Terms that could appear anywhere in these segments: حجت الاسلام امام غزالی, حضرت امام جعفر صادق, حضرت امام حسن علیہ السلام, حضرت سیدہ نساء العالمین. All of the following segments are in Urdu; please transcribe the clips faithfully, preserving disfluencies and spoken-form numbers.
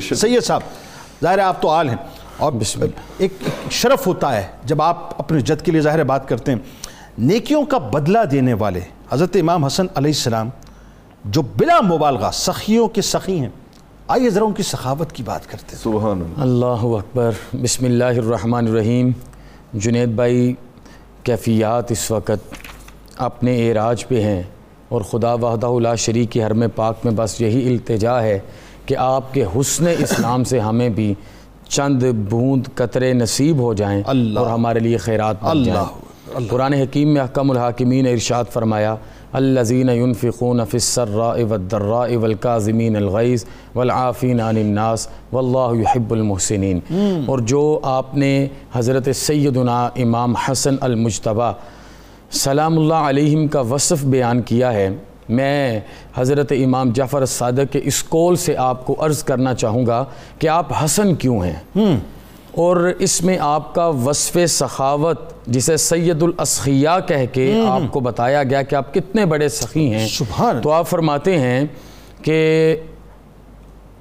سید صاحب ظاہر ہے آپ تو عال ہیں اور بسم اللہ ایک شرف ہوتا ہے جب آپ اپنے جد کے لیے ظاہر بات کرتے ہیں. نیکیوں کا بدلہ دینے والے حضرت امام حسن علیہ السلام جو بلا مبالغہ سخیوں کے سخی ہیں، آئیے ذرا ان کی سخاوت کی بات کرتے ہیں. سبحان اللہ اکبر. بسم اللہ الرحمن الرحیم. جنید بھائی کیفیات اس وقت اپنے اعراج پہ ہیں اور خدا وحدہ لا شریک کی حرم پاک میں بس یہی التجا ہے کہ آپ کے حسن اسلام سے ہمیں بھی چند بوند قطرے نصیب ہو جائیں اور ہمارے لیے خیرات بن جائیں. قرآن حکیم میں احکم الحاکمین نے ارشاد فرمایا الذین ينفقون فی السراء والضراء والکاظمین الغیظ والعافین عن الناس واللہ یحب المحسنین. اور جو آپ نے حضرت سیدنا امام حسن المجتبی سلام اللہ علیہم کا وصف بیان کیا ہے، میں حضرت امام جعفر صادق کے اس قول سے آپ کو عرض کرنا چاہوں گا کہ آپ حسن کیوں ہیں، اور اس میں آپ کا وصف سخاوت جسے سید الاسخیاء کہہ کے آپ کو بتایا گیا کہ آپ کتنے بڑے سخی ہیں. تو آپ فرماتے ہیں کہ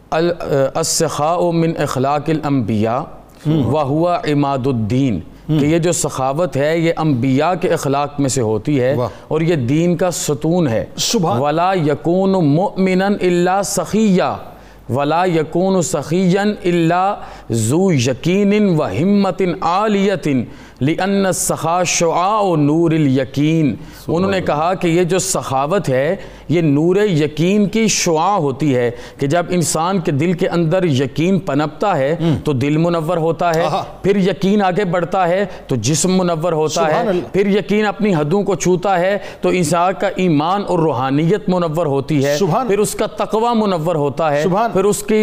السخاء من اخلاق الانبیاء وہو عماد الدین، کہ یہ جو سخاوت ہے یہ انبیاء کے اخلاق میں سے ہوتی ہے اور یہ دین کا ستون ہے. ولا یکون مؤمنا الا سخیا ولا یکون سخیا الا ذو یقین و ہمت عالیۃ لأن السخا شعاع نور الیقین. انہوں نے کہا کہ یہ جو سخاوت ہے یہ نور یقین کی شعاع ہوتی ہے کہ جب انسان کے دل کے اندر یقین پنپتا ہے تو دل منور ہوتا ہے، پھر یقین آگے بڑھتا ہے تو جسم منور ہوتا ہے، پھر یقین اپنی حدوں کو چھوتا ہے تو انسان کا ایمان اور روحانیت منور ہوتی ہے، پھر اس کا تقوی منور ہوتا ہے، پھر اس کی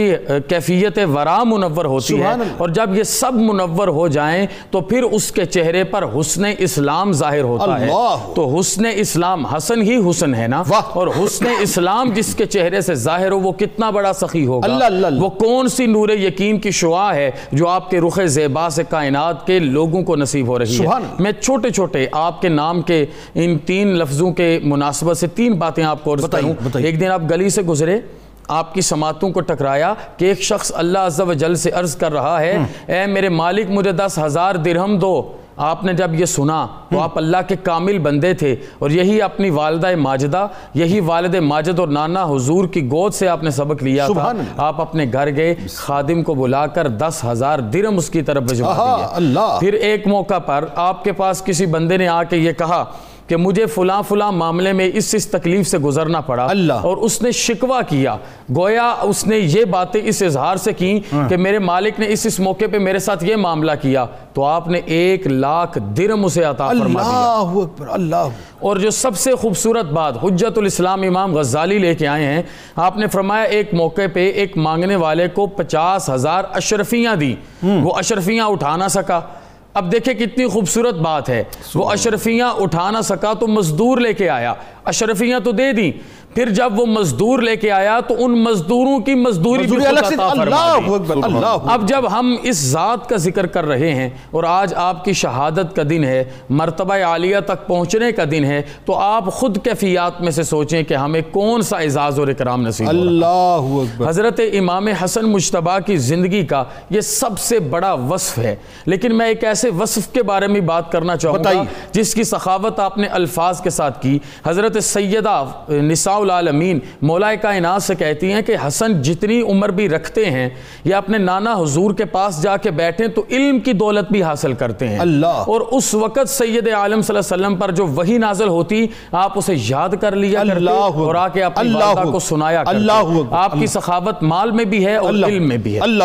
کیفیت ورا منور ہوتی ہے. اور جب یہ سب منور ہو جائیں تو پھر اس کے چہرے پر حسن اسلام ظاہر ہوتا ہے. تو حسن اسلام، حسن ہی حسن ہے نا، اور حسن اسلام جس کے چہرے سے ظاہر ہو وہ کتنا بڑا سخی ہوگا. وہ کون سی نور یقین کی شعاع ہے جو آپ کے رخ زیبا سے کائنات کے لوگوں کو نصیب ہو رہی ہے. میں چھوٹے چھوٹے آپ کے نام کے ان تین لفظوں کے مناسبت سے تین باتیں آپ کو عرض کروں. ایک دن آپ گلی سے گزرے، آپ کی سماعتوں کو ٹکرایا کہ ایک شخص اللہ عز و جل سے عرض کر رہا ہے اے میرے مالک مجھے دس ہزار درہم دو. آپ نے جب یہ سنا تو آپ اللہ کے کامل بندے تھے اور یہی اپنی والدہ ماجدہ، یہی والد ماجد اور نانا حضور کی گود سے آپ نے سبق لیا تھا. آپ اپنے گھر گئے، خادم کو بلا کر دس ہزار درہم اس کی طرف بھجوا دیا. پھر ایک موقع پر آپ کے پاس کسی بندے نے آ کے یہ کہا کہ مجھے فلاں فلاں معاملے میں اس اس تکلیف سے گزرنا پڑا، اور اس نے شکوہ کیا. گویا اس نے یہ باتیں اس اظہار سے کی کہ میرے مالک نے اس اس موقع پہ میرے ساتھ یہ معاملہ کیا، تو آپ نے ایک لاکھ درہم اسے عطا فرما دیا. اور جو سب سے خوبصورت بات حجت الاسلام امام غزالی لے کے آئے ہیں، آپ نے فرمایا ایک موقع پہ ایک مانگنے والے کو پچاس ہزار اشرفیاں دی، وہ اشرفیاں اٹھا نہ سکا. اب دیکھیں کتنی خوبصورت بات ہے، وہ اشرفیاں اٹھا نہ سکا تو مزدور لے کے آیا، اشرفیاں تو دے دیں، پھر جب وہ مزدور لے کے آیا تو ان مزدوروں کی مزدوری بھی عطا فرما دی. اب جب ہم اس ذات کا ذکر کر رہے ہیں اور آج آپ کی شہادت کا دن ہے، مرتبہ عالیہ تک پہنچنے کا دن ہے، تو آپ خود کیفیات میں سے سوچیں کہ ہمیں کون سا اعزاز اور اکرام نصیب ہو رہا ہے. حضرت امام حسن مجتبیٰ کی زندگی کا یہ سب سے بڑا وصف ہے، لیکن میں ایک ایسے وصف کے بارے میں بات کرنا چاہوں گا جس کی سخاوت آپ نے الفاظ کے ساتھ کی. حضرت سیدہ نساء العالمین مولا کائنات سے کہتی ہیں کہ حسن جتنی عمر بھی رکھتے ہیں یا اپنے نانا حضور کے پاس جا کے بیٹھیں تو علم کی دولت بھی حاصل کرتے ہیں. اور اس وقت سید عالم صلی اللہ علیہ وسلم پر جو وحی نازل ہوتی آپ اسے یاد کر لیا کرتے اور آ کے اپنی والدہ کو سنایا کرتے. آپ کی سخاوت مال میں بھی ہے اور علم میں بھی ہے.